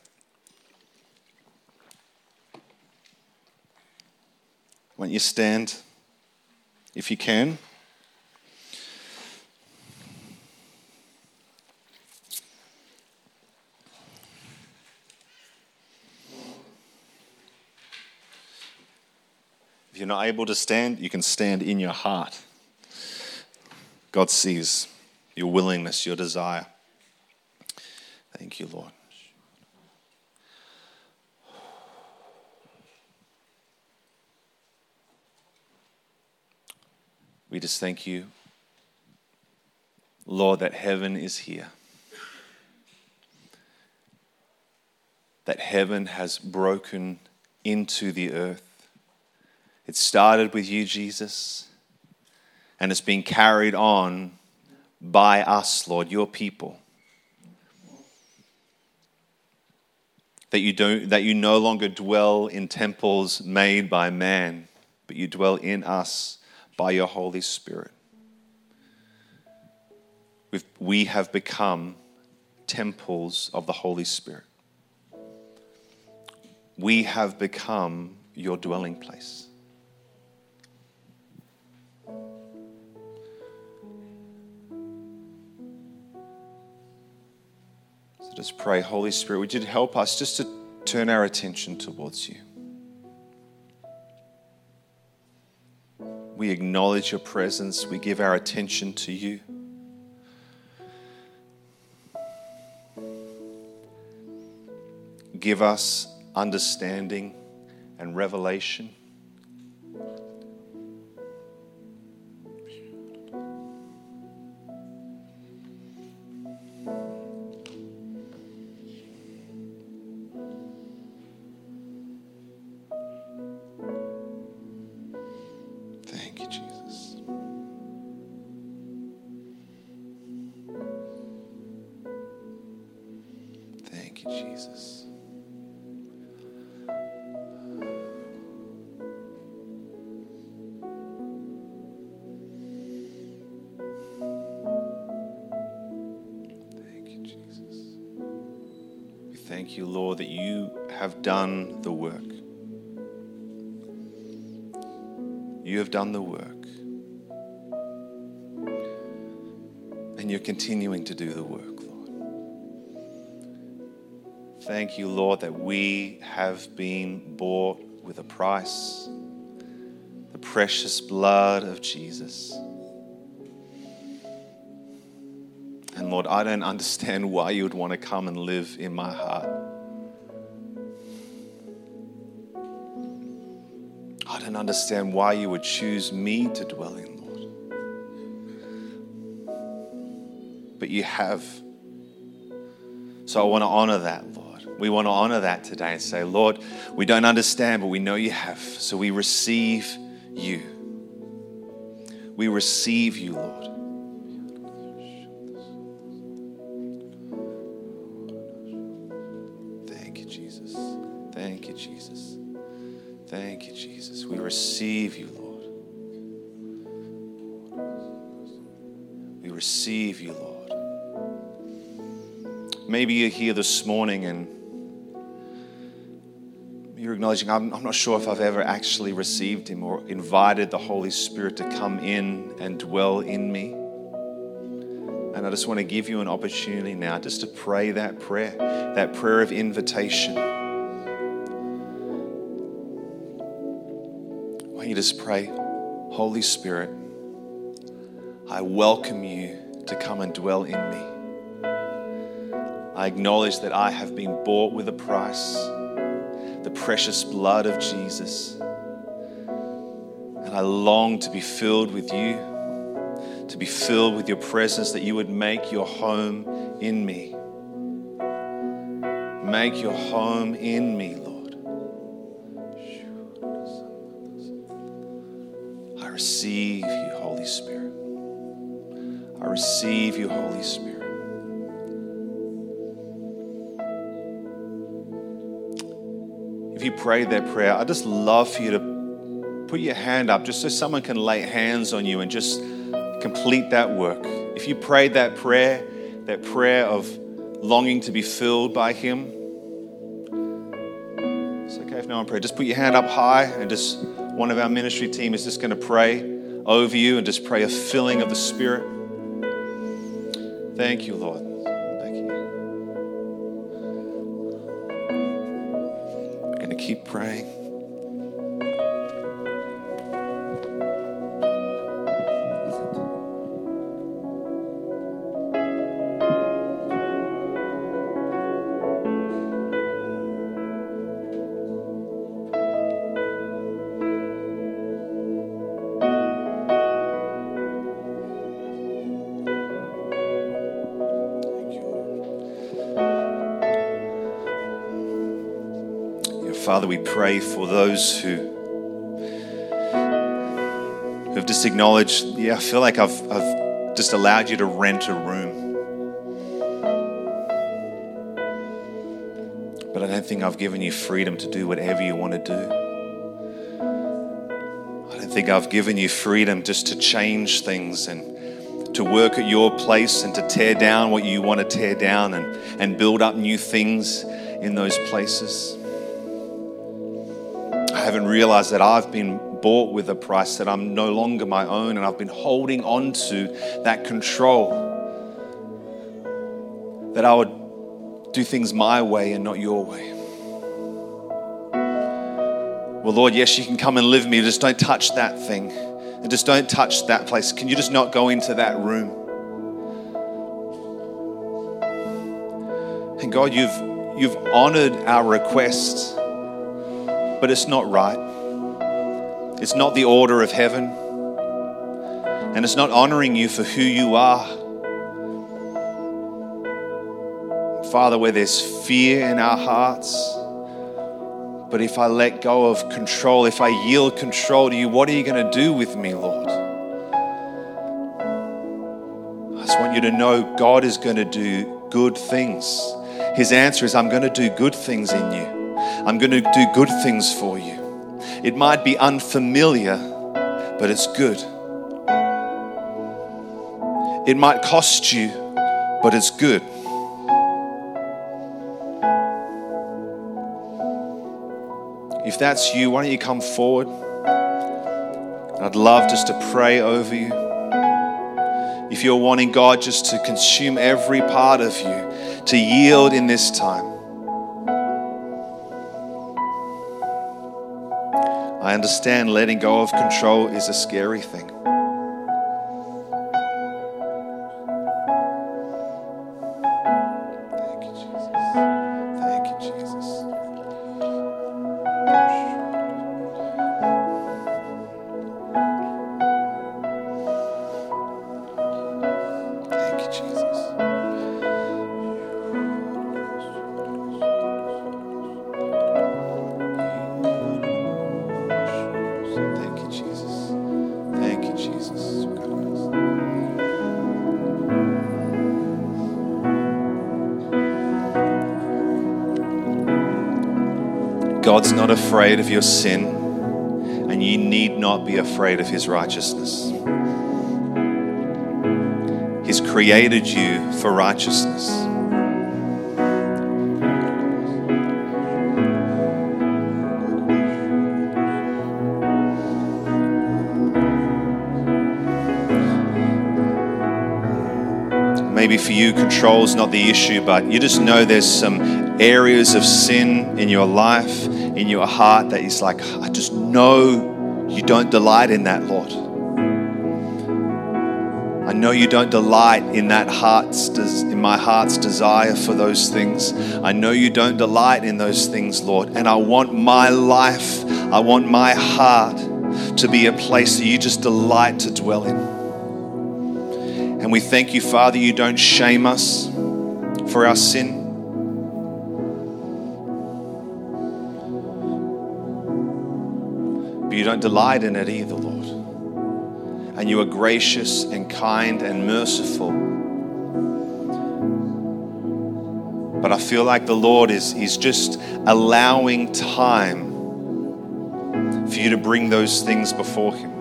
Won't you stand if you can? If you're not able to stand, you can stand in your heart. God sees your willingness, your desire. Thank you, Lord. We just thank you, Lord, that heaven is here. That heaven has broken into the earth. It started with you, Jesus. And it's being carried on by us, Lord, your people. That you don't, that you no longer dwell in temples made by man, but you dwell in us by your Holy Spirit. We've, we have become temples of the Holy Spirit. We have become your dwelling place. Just pray, Holy Spirit, would you help us just to turn our attention towards you? We acknowledge your presence. We give our attention to you. Give us understanding and revelation. Jesus. Thank you, Jesus. We thank you, Lord, that you have done the work. You have done the work. And you're continuing to do the work. Thank you, Lord, that we have been bought with a price, the precious blood of Jesus. And Lord, I don't understand why you would want to come and live in my heart. I don't understand why you would choose me to dwell in, Lord. But you have. So I want to honor that, Lord. We want to honor that today and say, Lord, we don't understand, but we know you have. So we receive you. We receive you, Lord. Thank you, Jesus. Thank you, Jesus. Thank you, Jesus. We receive you, Lord. We receive you, Lord. Maybe you're here this morning and you're acknowledging, I'm, I'm not sure if I've ever actually received Him or invited the Holy Spirit to come in and dwell in me. And I just want to give you an opportunity now just to pray that prayer, that prayer of invitation. Why don't you just pray, Holy Spirit, I welcome you to come and dwell in me. I acknowledge that I have been bought with a price, the precious blood of Jesus. And I long to be filled with you, to be filled with your presence, that you would make your home in me. Make your home in me, Lord. I receive you, Holy Spirit. I receive you, Holy Spirit. If you prayed that prayer, I'd just love for you to put your hand up just so someone can lay hands on you and just complete that work. If you prayed that prayer, that prayer of longing to be filled by Him, it's okay if no one prayed. Just put your hand up high and just one of our ministry team is just going to pray over you and just pray a filling of the Spirit. Thank you, Lord. Thank you. We're going to keep praying. Father, we pray for those who have just acknowledged, yeah, I feel like I've, I've just allowed you to rent a room. But I don't think I've given you freedom to do whatever you want to do. I don't think I've given you freedom just to change things and to work at your place and to tear down what you want to tear down and, and build up new things in those places. I haven't realized that I've been bought with a price, that I'm no longer my own, and I've been holding on to that control, that I would do things my way and not your way. Well, Lord, yes, you can come and live with me, just don't touch that thing, and just don't touch that place. Can you just not go into that room? And God, you've you've honored our requests. But it's not right. It's not the order of heaven. And it's not honoring you for who you are. Father, where there's fear in our hearts, but if I let go of control, if I yield control to you, what are you going to do with me, Lord? I just want you to know God is going to do good things. His answer is, I'm going to do good things in you. I'm going to do good things for you. It might be unfamiliar, but it's good. It might cost you, but it's good. If that's you, why don't you come forward? I'd love just to pray over you. If you're wanting God just to consume every part of you, to yield in this time, I understand letting go of control is a scary thing. Thank you, Jesus. Thank you, Jesus. Thank you, Jesus. God's not afraid of your sin, and you need not be afraid of His righteousness. He's created you for righteousness. maybe for you, control is not the issue, but you just know there's some areas of sin in your life, in your heart, that is like, I just know you don't delight in that, Lord. I know you don't delight in that heart's, in my heart's desire for those things. I know you don't delight in those things, Lord. And I want my life, I want my heart to be a place that you just delight to dwell in. And we thank you, Father, you don't shame us for our sin. But you don't delight in it either, Lord. And you are gracious and kind and merciful. But I feel like the Lord is, is just allowing time for you to bring those things before Him.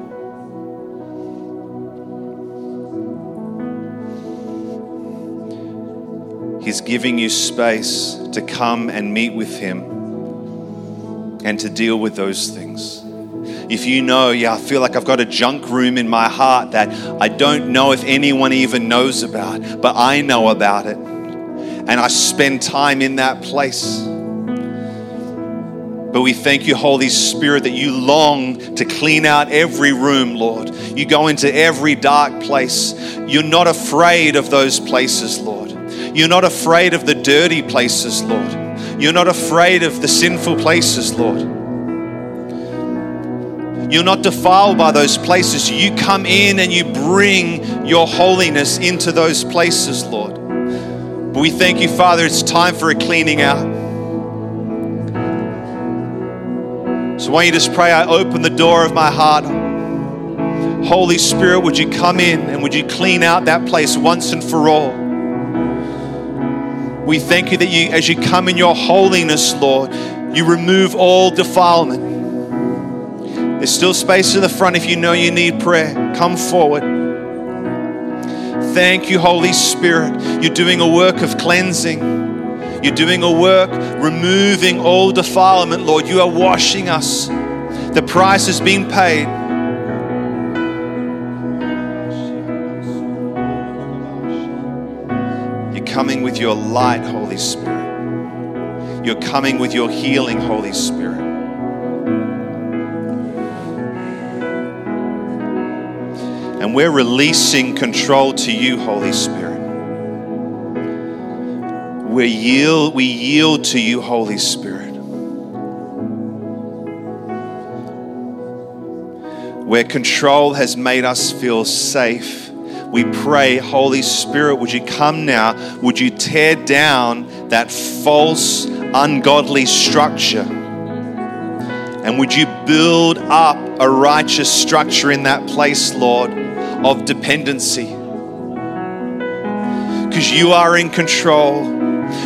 He's giving you space to come and meet with Him and to deal with those things. If you know, yeah, I feel like I've got a junk room in my heart that I don't know if anyone even knows about, but I know about it. And I spend time in that place. But we thank you, Holy Spirit, that you long to clean out every room, Lord. You go into every dark place. You're not afraid of those places, Lord. You're not afraid of the dirty places, Lord. You're not afraid of the sinful places, Lord. You're not defiled by those places. You come in and you bring your holiness into those places, Lord. But we thank you, Father, it's time for a cleaning out. So why don't you just pray, I open the door of my heart. Holy Spirit, would you come in and would you clean out that place once and for all? We thank you that you, as you come in your holiness, Lord, you remove all defilement. There's still space in the front if you know you need prayer. Come forward. Thank you, Holy Spirit. You're doing a work of cleansing. You're doing a work removing all defilement, Lord. You are washing us. The price has been paid. You're coming with your light, Holy Spirit. You're coming with your healing, Holy Spirit. And we're releasing control to you, Holy Spirit. We yield, we yield to you, Holy Spirit. Where control has made us feel safe, we pray, Holy Spirit, would you come now? Would you tear down that false, ungodly structure? And would you build up a righteous structure in that place, Lord, of dependency, because you are in control.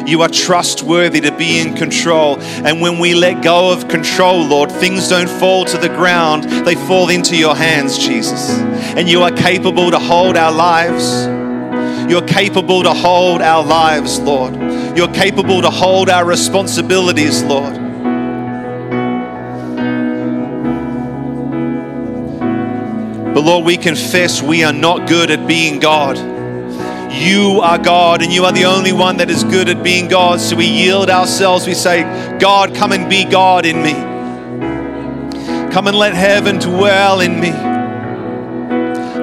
You are trustworthy to be in control. And when we let go of control, Lord, things don't fall to the ground. They fall into your hands, Jesus. And you are capable to hold our lives. You're capable to hold our lives, Lord. You're capable to hold our responsibilities, Lord. But Lord, we confess we are not good at being God. You are God, and you are the only one that is good at being God. So we yield ourselves. We say, God, come and be God in me. Come and let heaven dwell in me.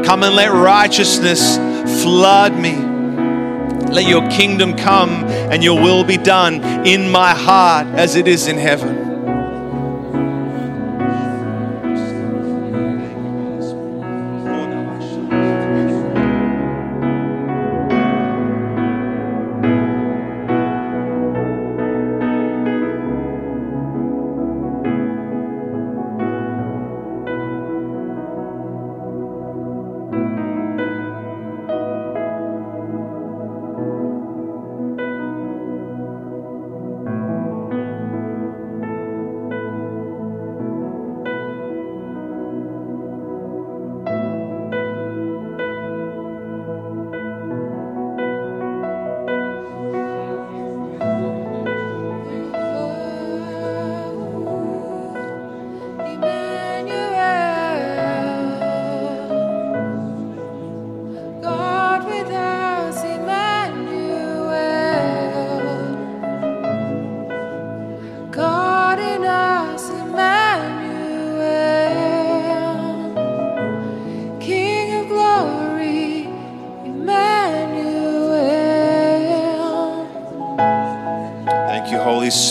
Come and let righteousness flood me. Let your kingdom come and your will be done in my heart as it is in heaven.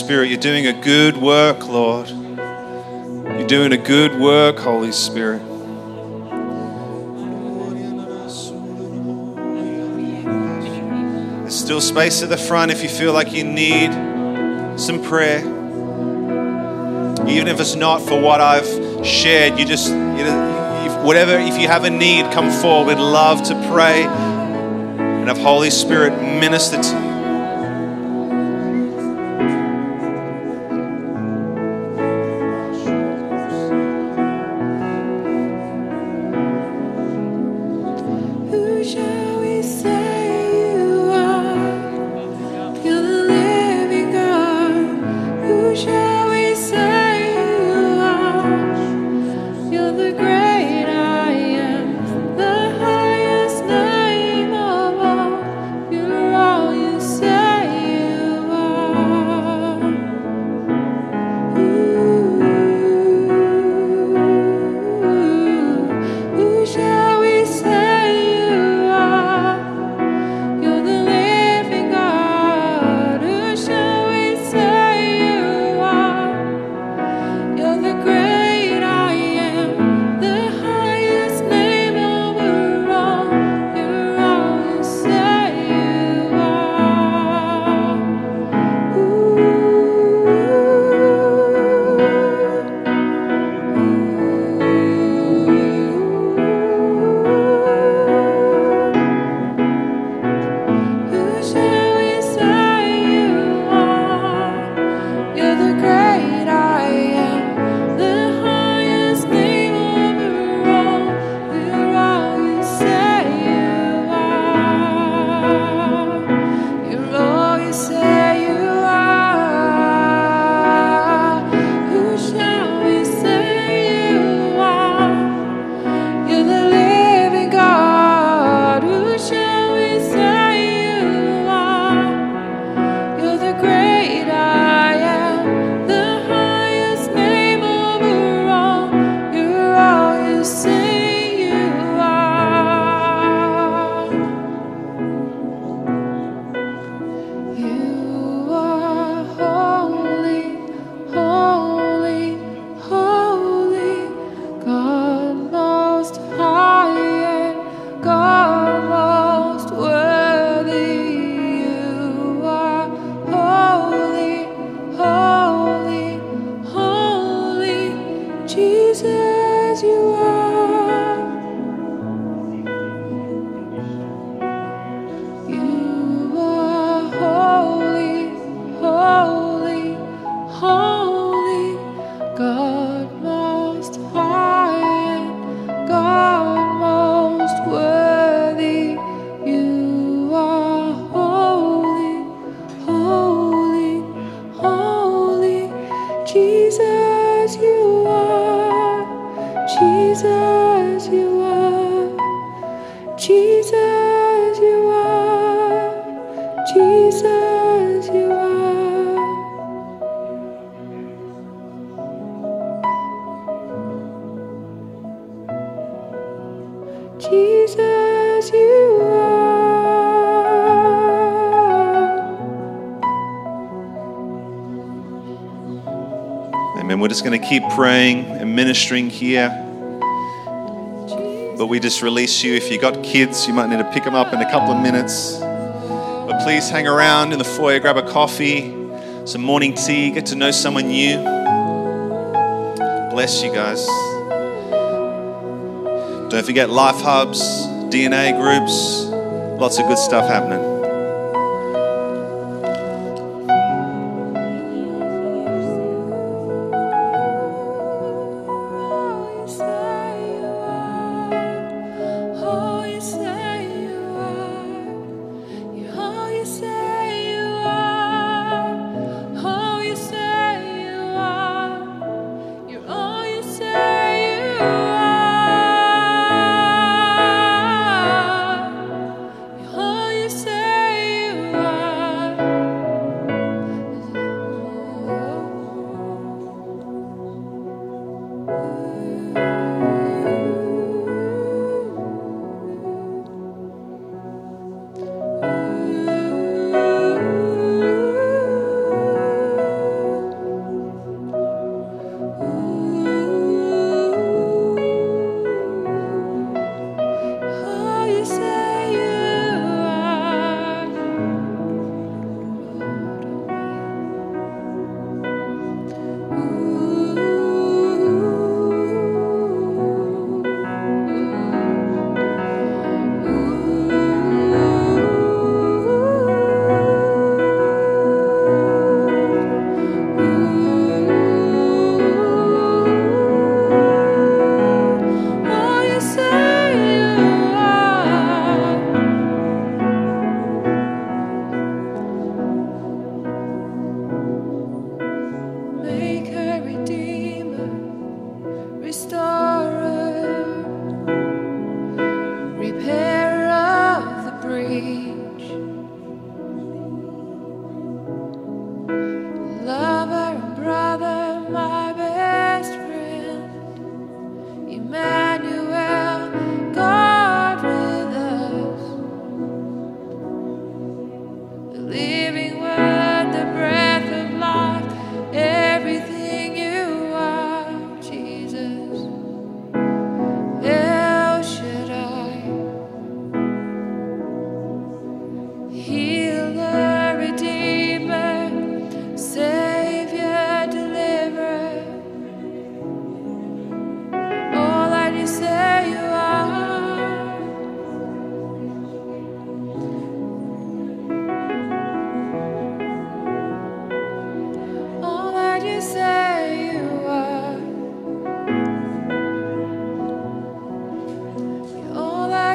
Spirit. You're doing a good work, Lord. You're doing a good work, Holy Spirit. There's still space at the front if you feel like you need some prayer. Even if it's not for what I've shared, you just, you know, if, whatever, if you have a need, come forward. We'd love to pray and have Holy Spirit minister to you. Going to keep praying and ministering here, but we just release you. If you got kids, you might need to pick them up in a couple of minutes, but please hang around in the foyer, grab a coffee, some morning tea, get to know someone new. Bless you guys. Don't forget Life Hubs, D N A groups, lots of good stuff happening. Say restorer, repairer of the breach, lover and brother, my best friend, Emmanuel, God with us, the living word, the breath of life, everything.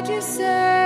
You say